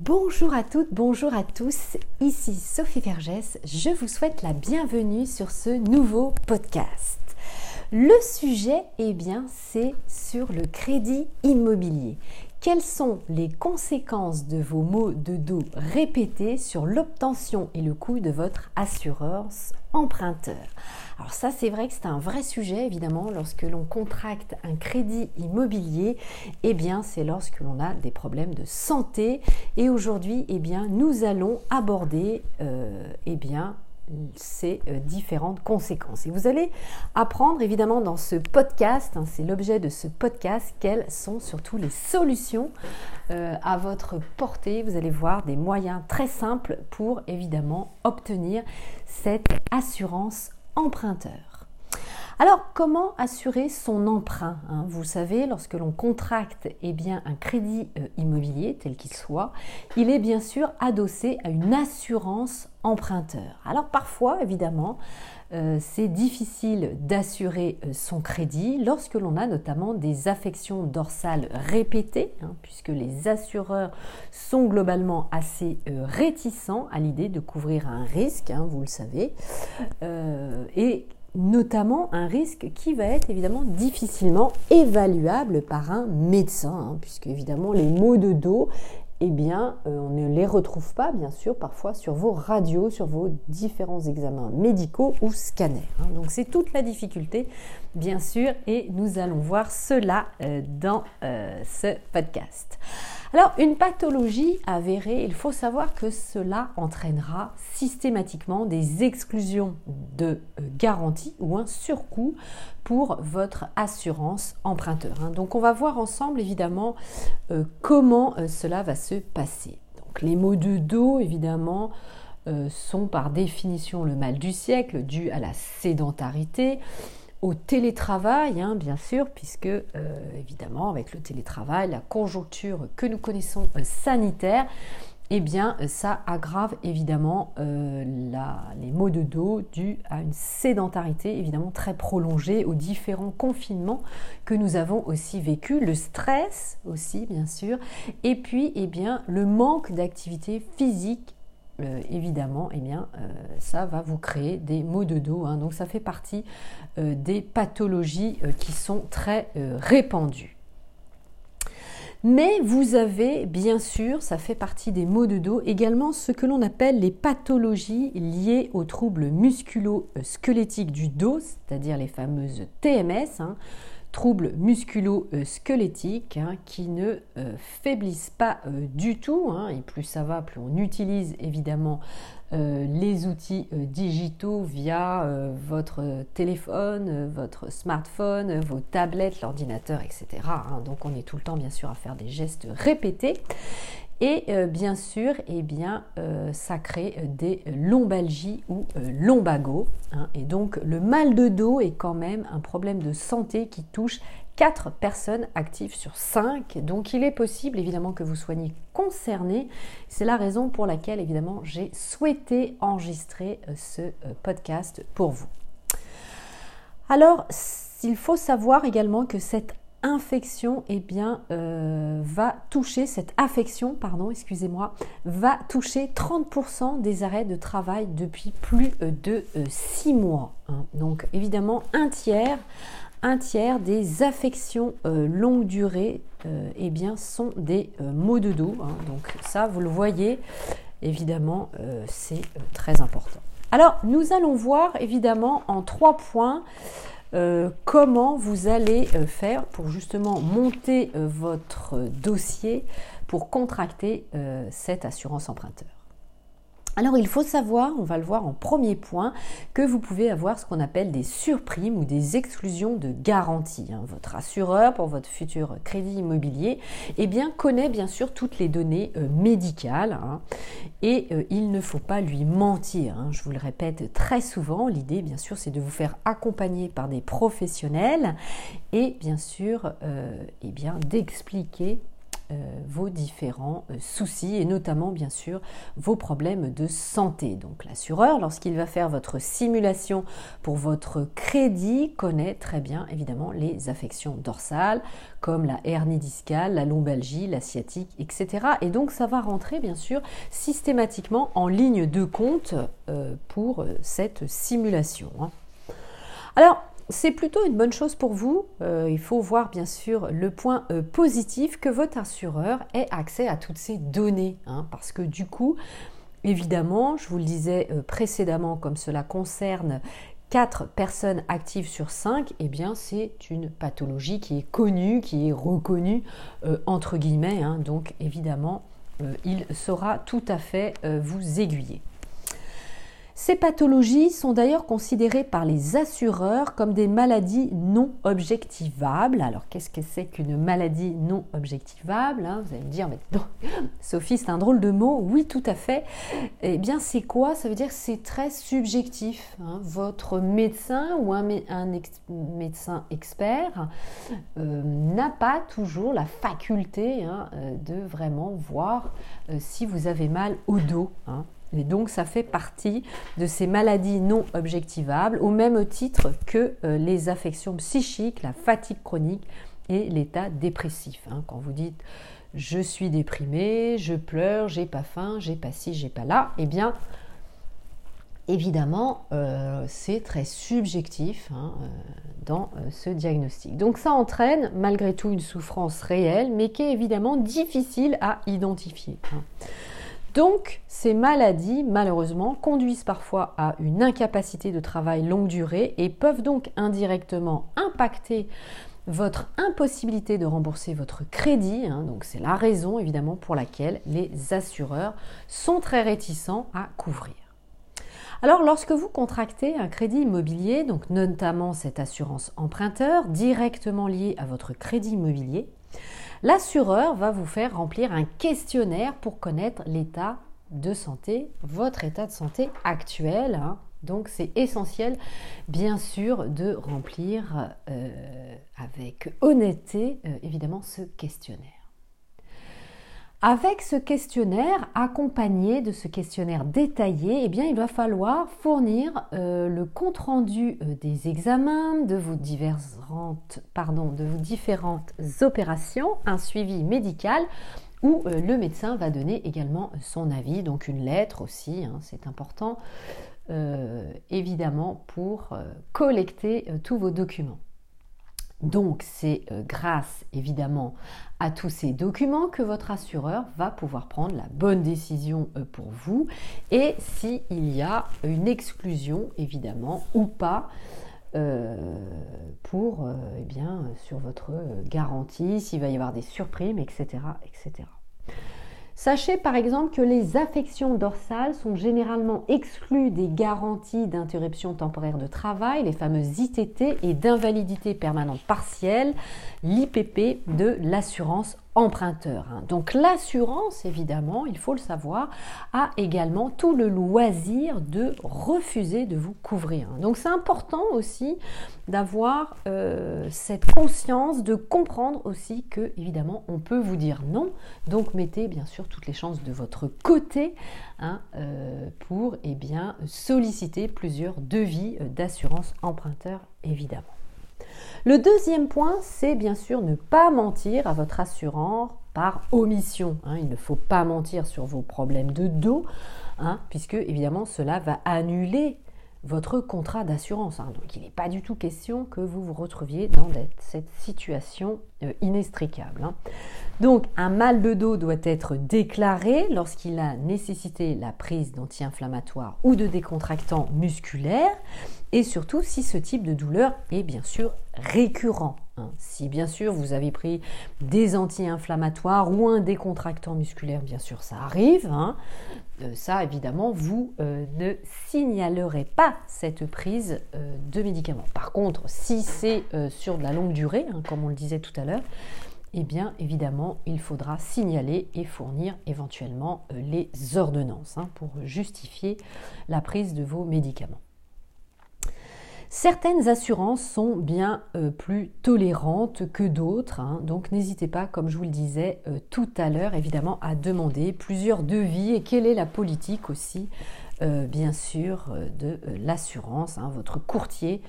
Bonjour à toutes, bonjour à tous, ici Sophie Vergès, je vous souhaite la bienvenue sur ce nouveau podcast. Le sujet, c'est sur le crédit immobilier. Quelles sont les conséquences de vos maux de dos répétés sur l'obtention et le coût de votre assurance emprunteur? Alors ça, c'est vrai que c'est un vrai sujet, évidemment, lorsque l'on contracte un crédit immobilier, c'est lorsque l'on a des problèmes de santé. Et aujourd'hui, nous allons aborder, ces différentes conséquences. Et vous allez apprendre évidemment dans ce podcast, c'est l'objet de ce podcast, quelles sont surtout les solutions à votre portée. Vous allez voir des moyens très simples pour évidemment obtenir cette assurance emprunteur. Alors, comment assurer son emprunt, Vous savez, lorsque l'on contracte un crédit immobilier, tel qu'il soit, il est bien sûr adossé à une assurance emprunteur. Alors parfois, c'est difficile d'assurer son crédit lorsque l'on a notamment des affections dorsales répétées, puisque les assureurs sont globalement assez réticents à l'idée de couvrir un risque, vous le savez, et notamment un risque qui va être évidemment difficilement évaluable par un médecin, puisque évidemment les maux de dos, on ne les retrouve pas, bien sûr, parfois sur vos radios, sur vos différents examens médicaux ou scanners. Donc, c'est toute la difficulté, bien sûr, et nous allons voir cela dans ce podcast. Alors, une pathologie avérée, il faut savoir que cela entraînera systématiquement des exclusions de garantie ou un surcoût pour votre assurance emprunteur. Donc, on va voir ensemble, comment cela va se passer. Donc, les maux de dos, sont par définition le mal du siècle, dû à la sédentarité, au télétravail, puisque, avec le télétravail, la conjoncture que nous connaissons sanitaire, ça aggrave les maux de dos dus à une sédentarité très prolongée, aux différents confinements que nous avons aussi vécu, le stress aussi bien sûr, et puis le manque d'activité physique. Ça va vous créer des maux de dos. Donc, ça fait partie des pathologies qui sont très répandues. Mais vous avez, bien sûr, ça fait partie des maux de dos, également ce que l'on appelle les pathologies liées aux troubles musculo-squelettiques du dos, c'est-à-dire les fameuses TMS, troubles musculo-squelettiques qui ne faiblissent pas du tout, et plus ça va, plus on utilise les outils digitaux via votre téléphone, votre smartphone, vos tablettes, l'ordinateur, etc. Donc, on est tout le temps, bien sûr, à faire des gestes répétés. Et ça crée des lombalgies ou lombagos. Et donc, le mal de dos est quand même un problème de santé qui touche 4 personnes actives sur 5. Donc, il est possible que vous soyez concerné. C'est la raison pour laquelle j'ai souhaité enregistrer ce podcast pour vous. Alors, il faut savoir également que cette infection, va toucher 30% des arrêts de travail depuis plus de 6 mois. Donc, un tiers des affections longue durée, sont des maux de dos. Donc, ça, vous le voyez, c'est très important. Alors, nous allons voir, en 3 points, comment vous allez faire pour justement monter votre dossier pour contracter cette assurance emprunteur. Alors, il faut savoir, on va le voir en premier point, que vous pouvez avoir ce qu'on appelle des surprimes ou des exclusions de garantie. Votre assureur pour votre futur crédit immobilier, connaît bien sûr toutes les données médicales et il ne faut pas lui mentir. Je vous le répète très souvent, l'idée bien sûr c'est de vous faire accompagner par des professionnels et bien sûr d'expliquer vos différents soucis et notamment bien sûr vos problèmes de santé. Donc l'assureur, lorsqu'il va faire votre simulation pour votre crédit, connaît très bien évidemment les affections dorsales comme la hernie discale, la lombalgie, la sciatique, etc. Et donc ça va rentrer bien sûr systématiquement en ligne de compte pour cette simulation. Alors, c'est plutôt une bonne chose pour vous. Il faut voir bien sûr le point positif que votre assureur ait accès à toutes ces données, parce que du coup, évidemment, je vous le disais précédemment, comme cela concerne 4 personnes actives sur 5, eh bien c'est une pathologie qui est connue, qui est reconnue entre guillemets. Donc évidemment, il saura tout à fait vous aiguiller. Ces pathologies sont d'ailleurs considérées par les assureurs comme des maladies non objectivables. Alors, qu'est-ce que c'est qu'une maladie non objectivable, Vous allez me dire, mais non, Sophie, c'est un drôle de mot. Oui, tout à fait. Eh bien, c'est quoi? Ça veut dire que c'est très subjectif. Votre médecin ou un médecin expert n'a pas toujours la faculté de vraiment voir si vous avez mal au dos. Et donc, ça fait partie de ces maladies non objectivables, au même titre que les affections psychiques, la fatigue chronique et l'état dépressif. Quand vous dites « je suis déprimé, je pleure, j'ai pas faim, j'ai pas ci, j'ai pas là », eh bien, évidemment, c'est très subjectif dans ce diagnostic. Donc, ça entraîne malgré tout une souffrance réelle, mais qui est évidemment difficile à identifier. Donc, ces maladies, malheureusement, conduisent parfois à une incapacité de travail longue durée et peuvent donc indirectement impacter votre impossibilité de rembourser votre crédit. Donc, c'est la raison, évidemment, pour laquelle les assureurs sont très réticents à couvrir. Alors, lorsque vous contractez un crédit immobilier, donc notamment cette assurance emprunteur, directement liée à votre crédit immobilier, l'assureur va vous faire remplir un questionnaire pour connaître l'état de santé, votre état de santé actuel. Donc, c'est essentiel, bien sûr, de remplir avec honnêteté, évidemment, ce questionnaire. Avec ce questionnaire, accompagné de ce questionnaire détaillé, eh bien, il va falloir fournir le compte-rendu des examens, de vos différentes opérations, un suivi médical où le médecin va donner également son avis, donc une lettre aussi, c'est important évidemment pour collecter tous vos documents. Donc, c'est grâce évidemment à tous ces documents que votre assureur va pouvoir prendre la bonne décision pour vous et s'il y a une exclusion évidemment ou pas pour eh bien, sur votre garantie, s'il va y avoir des surprimes, etc., etc. Sachez par exemple que les affections dorsales sont généralement exclues des garanties d'interruption temporaire de travail, les fameuses ITT et d'invalidité permanente partielle, l'IPP de l'assurance emprunteur. Donc l'assurance, évidemment, il faut le savoir, a également tout le loisir de refuser de vous couvrir. Donc c'est important aussi d'avoir cette conscience, de comprendre aussi que, évidemment, on peut vous dire non. Donc mettez bien sûr toutes les chances de votre côté pour eh bien, solliciter plusieurs devis d'assurance emprunteur, évidemment. Le deuxième point, c'est bien sûr ne pas mentir à votre assureur par omission. Il ne faut pas mentir sur vos problèmes de dos, puisque évidemment cela va annuler votre contrat d'assurance. Donc il n'est pas du tout question que vous vous retrouviez dans cette situation inextricable. Donc un mal de dos doit être déclaré lorsqu'il a nécessité la prise d'anti-inflammatoires ou de décontractants musculaires. Et surtout, si ce type de douleur est bien sûr récurrent. Si bien sûr vous avez pris des anti-inflammatoires ou un décontractant musculaire, bien sûr ça arrive. Ça évidemment, vous ne signalerez pas cette prise de médicaments. Par contre, si c'est sur de la longue durée, comme on le disait tout à l'heure, eh bien évidemment, il faudra signaler et fournir éventuellement les ordonnances pour justifier la prise de vos médicaments. Certaines assurances sont bien plus tolérantes que d'autres, hein, donc n'hésitez pas, comme je vous le disais tout à l'heure, évidemment à demander plusieurs devis et quelle est la politique aussi, bien sûr, de l'assurance. Hein, votre courtier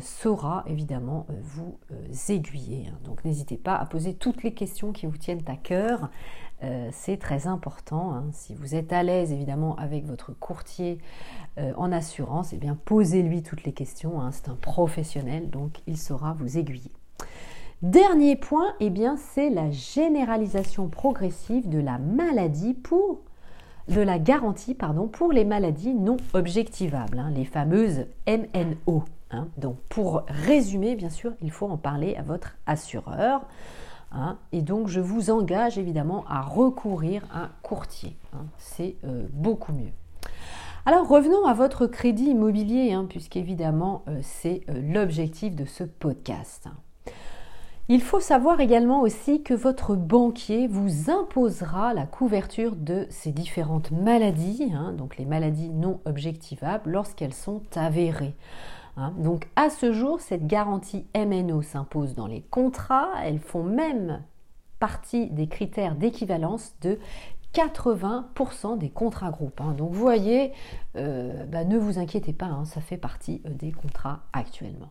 saura évidemment vous aiguiller, hein, donc n'hésitez pas à poser toutes les questions qui vous tiennent à cœur. C'est très important, hein. Si vous êtes à l'aise évidemment avec votre courtier en assurance, eh bien posez-lui toutes les questions, hein. C'est un professionnel, donc il saura vous aiguiller. Dernier point, eh bien c'est la généralisation progressive de la maladie pour de la garantie pour les maladies non objectivables, hein, les fameuses MNO. Hein. Donc pour résumer, bien sûr, il faut en parler à votre assureur. Hein, et donc je vous engage évidemment à recourir à un courtier, hein, c'est beaucoup mieux. Alors revenons à votre crédit immobilier, hein, puisqu'évidemment c'est l'objectif de ce podcast. Il faut savoir également aussi que votre banquier vous imposera la couverture de ces différentes maladies, hein, donc les maladies non objectivables lorsqu'elles sont avérées. Donc à ce jour, cette garantie MNO s'impose dans les contrats. Elles font même partie des critères d'équivalence de 80% des contrats groupes. Hein. Donc vous voyez, ne vous inquiétez pas, hein, ça fait partie des contrats actuellement.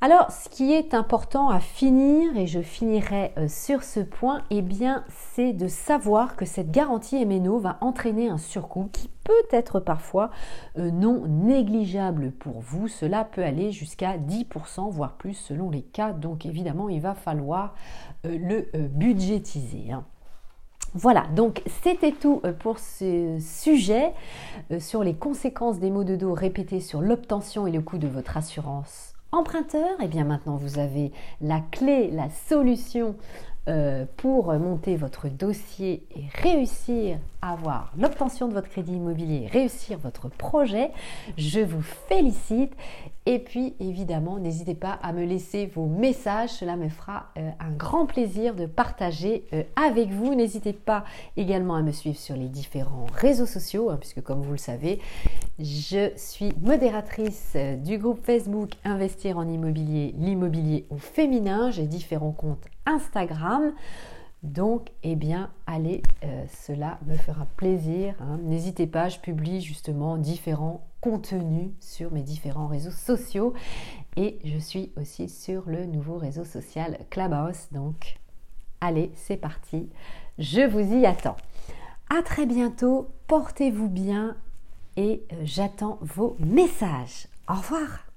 Alors ce qui est important à finir, et je finirai sur ce point, eh bien, c'est de savoir que cette garantie MNO va entraîner un surcoût qui peut être parfois non négligeable pour vous. Cela peut aller jusqu'à 10% voire plus selon les cas, donc évidemment il va falloir le budgétiser. Hein. Voilà, donc c'était tout pour ce sujet sur les conséquences des maux de dos répétés sur l'obtention et le coût de votre assurance emprunteur. Et bien maintenant vous avez la clé, la solution pour monter votre dossier et réussir à avoir l'obtention de votre crédit immobilier, réussir votre projet. Je vous félicite et puis évidemment n'hésitez pas à me laisser vos messages, cela me fera un grand plaisir de partager avec vous. N'hésitez pas également à me suivre sur les différents réseaux sociaux, hein, puisque comme vous le savez, je suis modératrice du groupe Facebook Investir en Immobilier, l'immobilier au féminin. J'ai différents comptes Instagram, donc eh bien allez, cela me fera plaisir, hein. N'hésitez pas, je publie justement différents contenus sur mes différents réseaux sociaux et je suis aussi sur le nouveau réseau social Clubhouse, donc allez, c'est parti, je vous y attends. À très bientôt, portez-vous bien et j'attends vos messages. Au revoir.